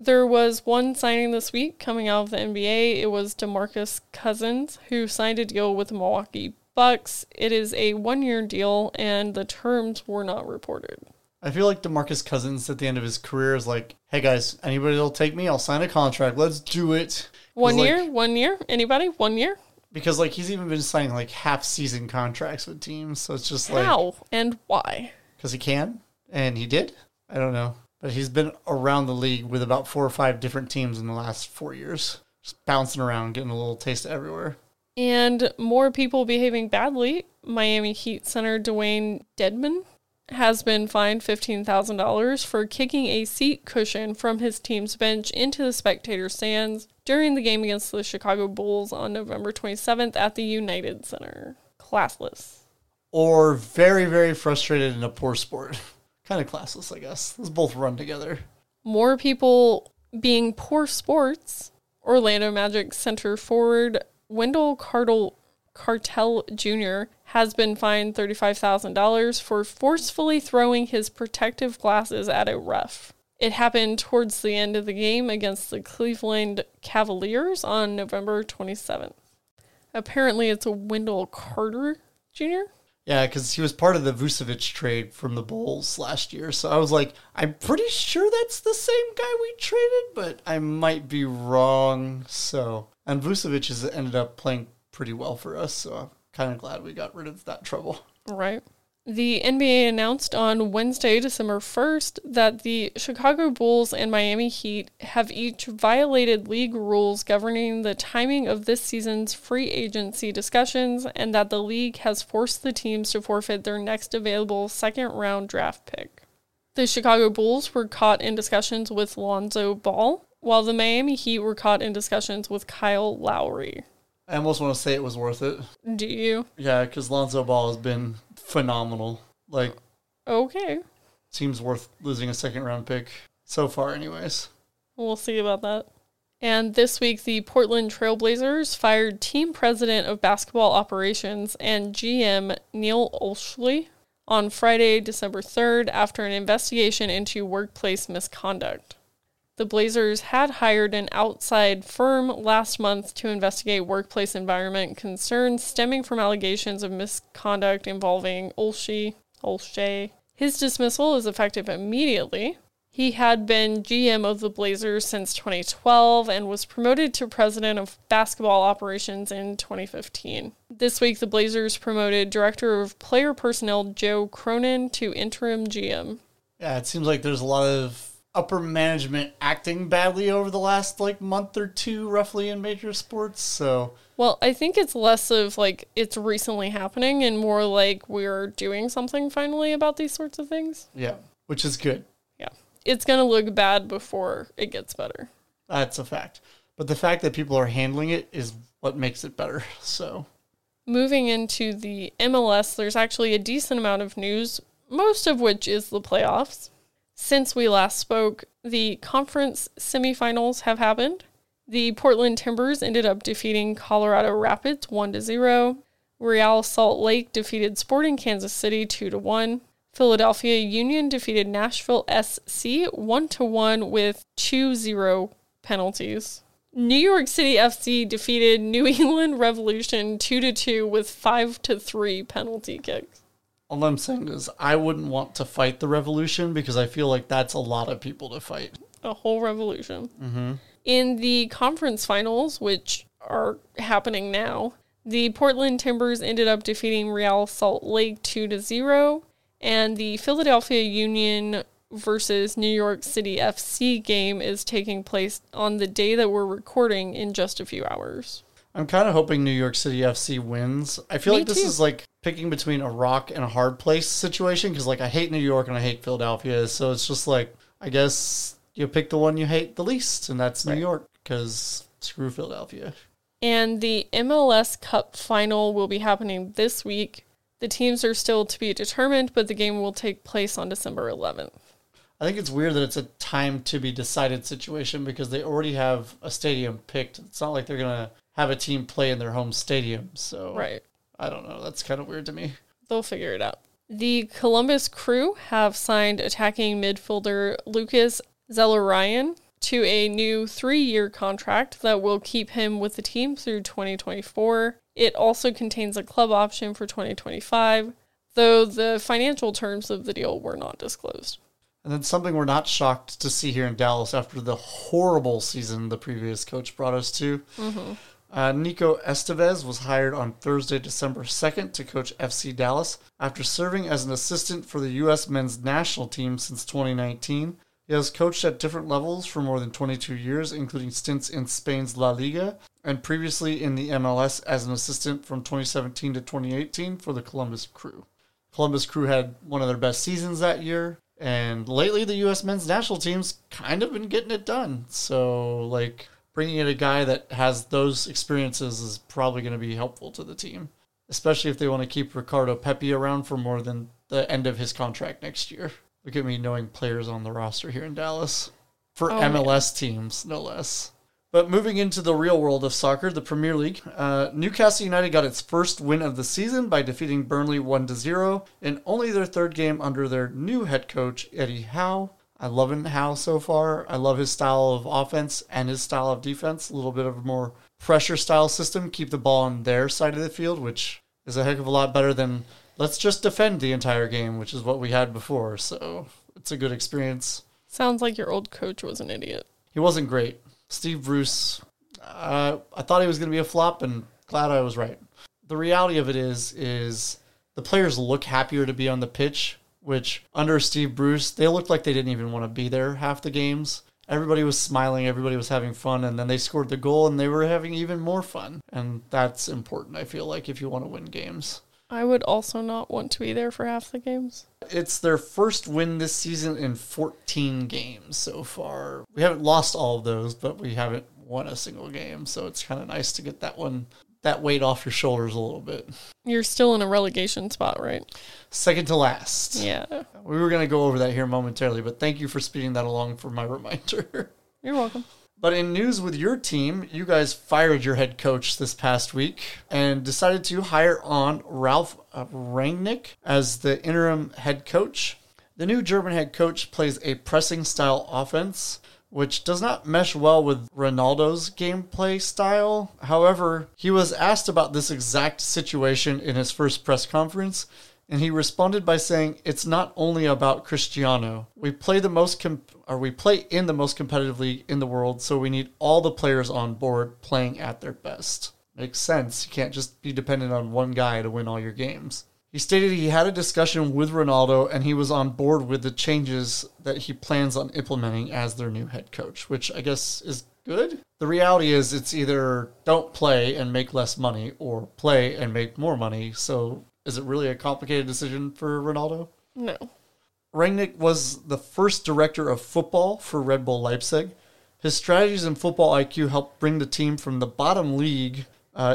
There was one signing this week coming out of the NBA. It was DeMarcus Cousins, who signed a deal with the Milwaukee Bucks. It is a one-year deal, and the terms were not reported. I feel like DeMarcus Cousins at the end of his career is like, hey, guys, anybody that'll take me, I'll sign a contract. Let's do it. 1 year? Like, 1 year? Anybody? 1 year? Because, like, he's even been signing, like, half-season contracts with teams, so it's just like... How and why? Because he can, and he did. I don't know. But he's been around the league with about 4 or 5 different teams in the last 4 years. Just bouncing around, getting a little taste everywhere. And more people behaving badly. Miami Heat center Dwayne Dedmon has been fined $15,000 for kicking a seat cushion from his team's bench into the spectator stands during the game against the Chicago Bulls on November 27th at the United Center. Classless. Or very, very frustrated in a poor sport. Kind of classless, I guess. Let's both run together. More people being poor sports. Orlando Magic center forward Wendell Cartel Jr. has been fined $35,000 for forcefully throwing his protective glasses at a ref. It happened towards the end of the game against the Cleveland Cavaliers on November 27th. Apparently it's a Wendell Carter Jr.? Yeah, because he was part of the Vucevic trade from the Bulls last year. So I was like, I'm pretty sure that's the same guy we traded, but I might be wrong. So, and Vucevic has ended up playing pretty well for us, so I'm kind of glad we got rid of that trouble. Right. The NBA announced on Wednesday, December 1st, that the Chicago Bulls and Miami Heat have each violated league rules governing the timing of this season's free agency discussions, and that the league has forced the teams to forfeit their next available second-round draft pick. The Chicago Bulls were caught in discussions with Lonzo Ball, while the Miami Heat were caught in discussions with Kyle Lowry. I almost want to say it was worth it. Do you? Yeah, because Lonzo Ball has been phenomenal. Like, okay. Seems worth losing a second-round pick so far anyways. We'll see about that. And this week, the Portland Trailblazers fired team president of basketball operations and GM Neil Olshay on Friday, December 3rd, after an investigation into workplace misconduct. The Blazers had hired an outside firm last month to investigate workplace environment concerns stemming from allegations of misconduct involving Olshay. His dismissal is effective immediately. He had been GM of the Blazers since 2012 and was promoted to president of basketball operations in 2015. This week, the Blazers promoted director of player personnel Joe Cronin to interim GM. Yeah, it seems like there's a lot of upper management acting badly over the last, month or two, roughly, in major sports, so... Well, I think it's less of, it's recently happening and more we're doing something finally about these sorts of things. Yeah, which is good. Yeah. It's going to look bad before it gets better. That's a fact. But the fact that people are handling it is what makes it better, so... Moving into the MLS, there's actually a decent amount of news, most of which is the playoffs. Since we last spoke, the conference semifinals have happened. The Portland Timbers ended up defeating Colorado Rapids 1-0. Real Salt Lake defeated Sporting Kansas City 2-1. Philadelphia Union defeated Nashville SC 1-1 with 2-0 penalties. New York City FC defeated New England Revolution 2-2 with 5-3 penalty kicks. All I'm saying is I wouldn't want to fight the revolution because I feel like that's a lot of people to fight. A whole revolution. Mm-hmm. In the conference finals, which are happening now, the Portland Timbers ended up defeating Real Salt Lake 2-0, and the Philadelphia Union versus New York City FC game is taking place on the day that we're recording in just a few hours. I'm kind of hoping New York City FC wins. I feel like this is picking between a rock and a hard place situation because I hate New York and I hate Philadelphia. So it's just I guess you pick the one you hate the least, and that's New York because screw Philadelphia. And the MLS Cup final will be happening this week. The teams are still to be determined, but the game will take place on December 11th. I think it's weird that it's a time to be decided situation because they already have a stadium picked. It's not like they're going to have a team play in their home stadium, so right. I don't know. That's kind of weird to me. They'll figure it out. The Columbus Crew have signed attacking midfielder Lucas Zelarayan to a new 3-year contract that will keep him with the team through 2024. It also contains a club option for 2025, though the financial terms of the deal were not disclosed. And then something we're not shocked to see here in Dallas after the horrible season the previous coach brought us to. Mm-hmm. Nico Estevez was hired on Thursday, December 2nd to coach FC Dallas after serving as an assistant for the U.S. men's national team since 2019. He has coached at different levels for more than 22 years, including stints in Spain's La Liga and previously in the MLS as an assistant from 2017 to 2018 for the Columbus Crew. Columbus Crew had one of their best seasons that year. And lately, the U.S. men's national team's kind of been getting it done. So, like, bringing in a guy that has those experiences is probably going to be helpful to the team, especially if they want to keep Ricardo Pepi around for more than the end of his contract next year. Look at me knowing players on the roster here in Dallas for MLS teams, no less. But moving into the real world of soccer, the Premier League, Newcastle United got its first win of the season by defeating Burnley 1-0 in only their third game under their new head coach, Eddie Howe. I love Howe so far. I love his style of offense and his style of defense. A little bit of a more pressure style system. Keep the ball on their side of the field, which is a heck of a lot better than let's just defend the entire game, which is what we had before. So it's a good experience. Sounds like your old coach was an idiot. He wasn't great. Steve Bruce, I thought he was going to be a flop, and glad I was right. The reality of it is the players look happier to be on the pitch, which under Steve Bruce, they looked like they didn't even want to be there half the games. Everybody was smiling, everybody was having fun, and then they scored the goal, and they were having even more fun. And that's important, I feel like, if you want to win games. I would also not want to be there for half the games. It's their first win this season in 14 games so far. We haven't lost all of those, but we haven't won a single game. So it's kind of nice to get that one, that weight off your shoulders a little bit. You're still in a relegation spot, right? Second to last. Yeah. We were going to go over that here momentarily, but thank you for speeding that along for my reminder. You're welcome. But in news with your team, you guys fired your head coach this past week and decided to hire on Ralf Rangnick as the interim head coach. The new German head coach plays a pressing style offense, which does not mesh well with Ronaldo's gameplay style. However, he was asked about this exact situation in his first press conference, and he responded by saying, "It's not only about Cristiano. We play in the most competitive league in the world, so we need all the players on board playing at their best." Makes sense. You can't just be dependent on one guy to win all your games. He stated he had a discussion with Ronaldo, and he was on board with the changes that he plans on implementing as their new head coach, which I guess is good. The reality is it's either don't play and make less money or play and make more money, so... Is it really a complicated decision for Ronaldo? No. Rangnick was the first director of football for Red Bull Leipzig. His strategies in football IQ helped bring the team from the bottom league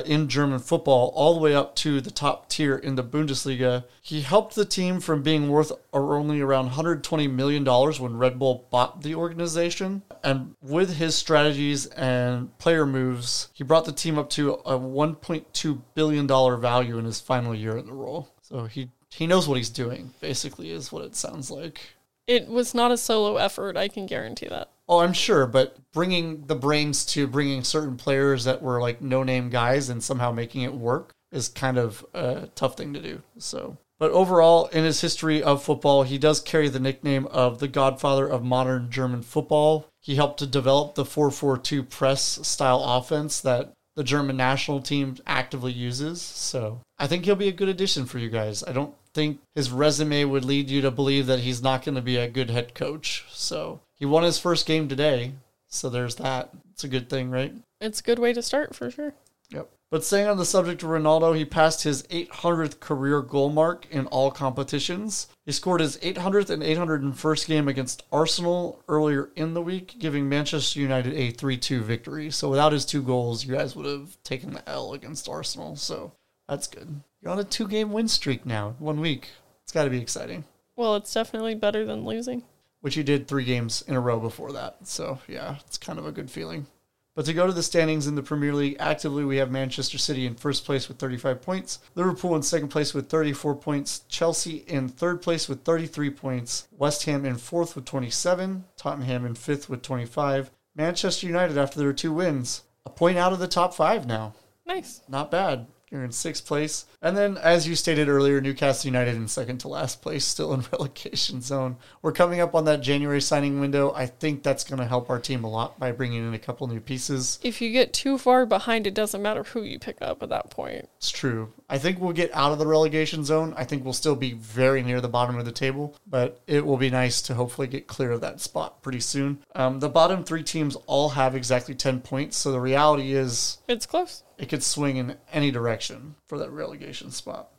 in German football all the way up to the top tier in the Bundesliga. He helped the team from being worth only around $120 million when Red Bull bought the organization. And with his strategies and player moves, he brought the team up to a $1.2 billion value in his final year in the role. So he knows what he's doing, basically, is what it sounds like. It was not a solo effort, I can guarantee that. Oh, I'm sure, but bringing the brains to bringing certain players that were like no-name guys and somehow making it work is kind of a tough thing to do. So, but overall, in his history of football, he does carry the nickname of the Godfather of modern German football. He helped to develop the 4-4-2 press-style offense that the German national team actively uses. So I think he'll be a good addition for you guys. I don't think his resume would lead you to believe that he's not going to be a good head coach. So... He won his first game today, so there's that. It's a good thing, right? It's a good way to start, for sure. Yep. But staying on the subject of Ronaldo, he passed his 800th career goal mark in all competitions. He scored his 800th and 801st game against Arsenal earlier in the week, giving Manchester United a 3-2 victory. So without his two goals, you guys would have taken the L against Arsenal, so that's good. You're on a 2-game win streak now, 1 week. It's got to be exciting. Well, it's definitely better than losing. Which he did 3 games in a row before that. So, yeah, it's kind of a good feeling. But to go to the standings in the Premier League, actively we have Manchester City in first place with 35 points, Liverpool in second place with 34 points, Chelsea in third place with 33 points, West Ham in fourth with 27, Tottenham in fifth with 25, Manchester United after their 2 wins, a point out of the top 5 now. Nice. Not bad. You're in sixth place. And then, as you stated earlier, Newcastle United in second to last place, still in relegation zone. We're coming up on that January signing window. I think that's going to help our team a lot by bringing in a couple new pieces. If you get too far behind, it doesn't matter who you pick up at that point. It's true. I think we'll get out of the relegation zone. I think we'll still be very near the bottom of the table, but it will be nice to hopefully get clear of that spot pretty soon. The bottom 3 teams all have exactly 10 points, so the reality is... It's close. It could swing in any direction for that relegation spot.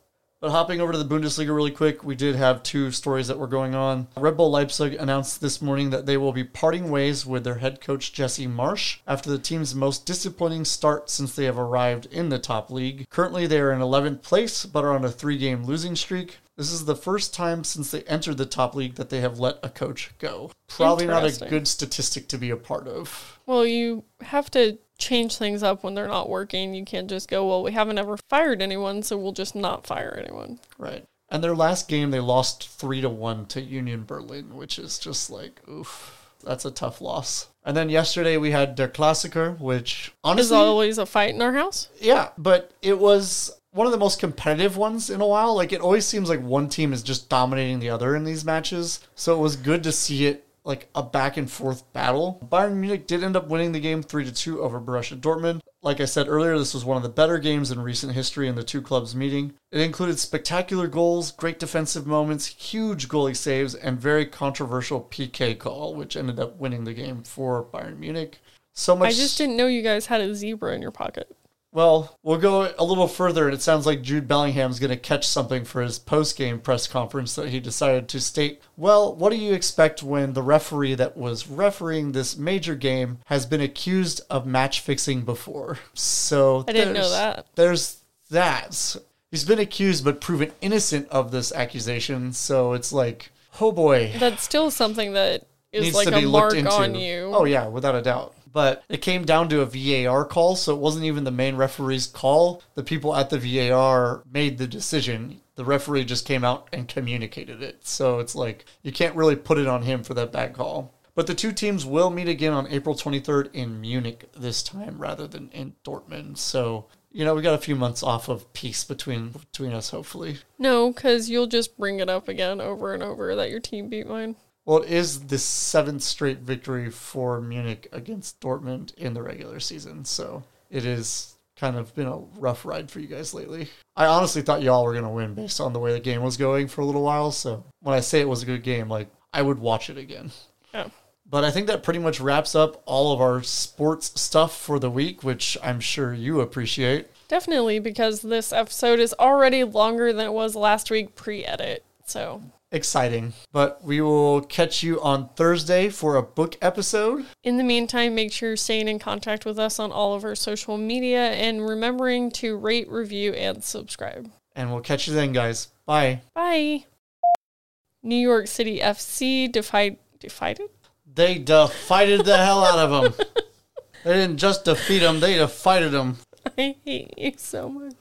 But hopping over to the Bundesliga really quick, we did have two stories that were going on. Red Bull Leipzig announced this morning that they will be parting ways with their head coach Jesse Marsch after the team's most disappointing start since they have arrived in the top league. Currently, they are in 11th place, but are on a 3-game losing streak. This is the first time since they entered the top league that they have let a coach go. Probably not a good statistic to be a part of. Well, you have to change things up when they're not working. You can't just go, well, we haven't ever fired anyone, so we'll just not fire anyone. Right. And their last game, they lost 3-1 to Union Berlin, which is just like, oof, that's a tough loss. And then yesterday we had Der Klassiker, which honestly is always a fight in our house. Yeah, but it was one of the most competitive ones in a while. Like, it always seems like one team is just dominating the other in these matches. So it was good to see it like a back and forth battle. Bayern Munich did end up winning the game 3-2 over Borussia Dortmund. Like I said earlier, this was one of the better games in recent history in the two clubs meeting. It included spectacular goals, great defensive moments, huge goalie saves, and very controversial PK call, which ended up winning the game for Bayern Munich. So much. I just didn't know you guys had a zebra in your pocket. Well, we'll go a little further, and it sounds like Jude Bellingham's going to catch something for his post-game press conference that he decided to state, well, what do you expect when the referee that was refereeing this major game has been accused of match-fixing before? So I didn't know that. There's that. He's been accused but proven innocent of this accusation, so it's like, oh boy. That's still something that is like a mark on you. Oh yeah, without a doubt. But it came down to a VAR call, so it wasn't even the main referee's call. The people at the VAR made the decision. The referee just came out and communicated it. So it's like, you can't really put it on him for that bad call. But the two teams will meet again on April 23rd in Munich this time rather than in Dortmund. So, you know, we got a few months off of peace between us, hopefully. No, because you'll just bring it up again over and over that your team beat mine. Well, it is the 7th straight victory for Munich against Dortmund in the regular season, so it is kind of been a rough ride for you guys lately. I honestly thought y'all were going to win based on the way the game was going for a little while, so when I say it was a good game, like, I would watch it again. Yeah. But I think that pretty much wraps up all of our sports stuff for the week, which I'm sure you appreciate. Definitely, because this episode is already longer than it was last week pre-edit, so exciting. But we will catch you on Thursday for a book episode. In the meantime, make sure you're staying in contact with us on all of our social media and remembering to rate, review, and subscribe. And we'll catch you then, guys. Bye. Bye. New York City FC defied it? They defied the hell out of them. They didn't just defeat them, they defied them. I hate you so much.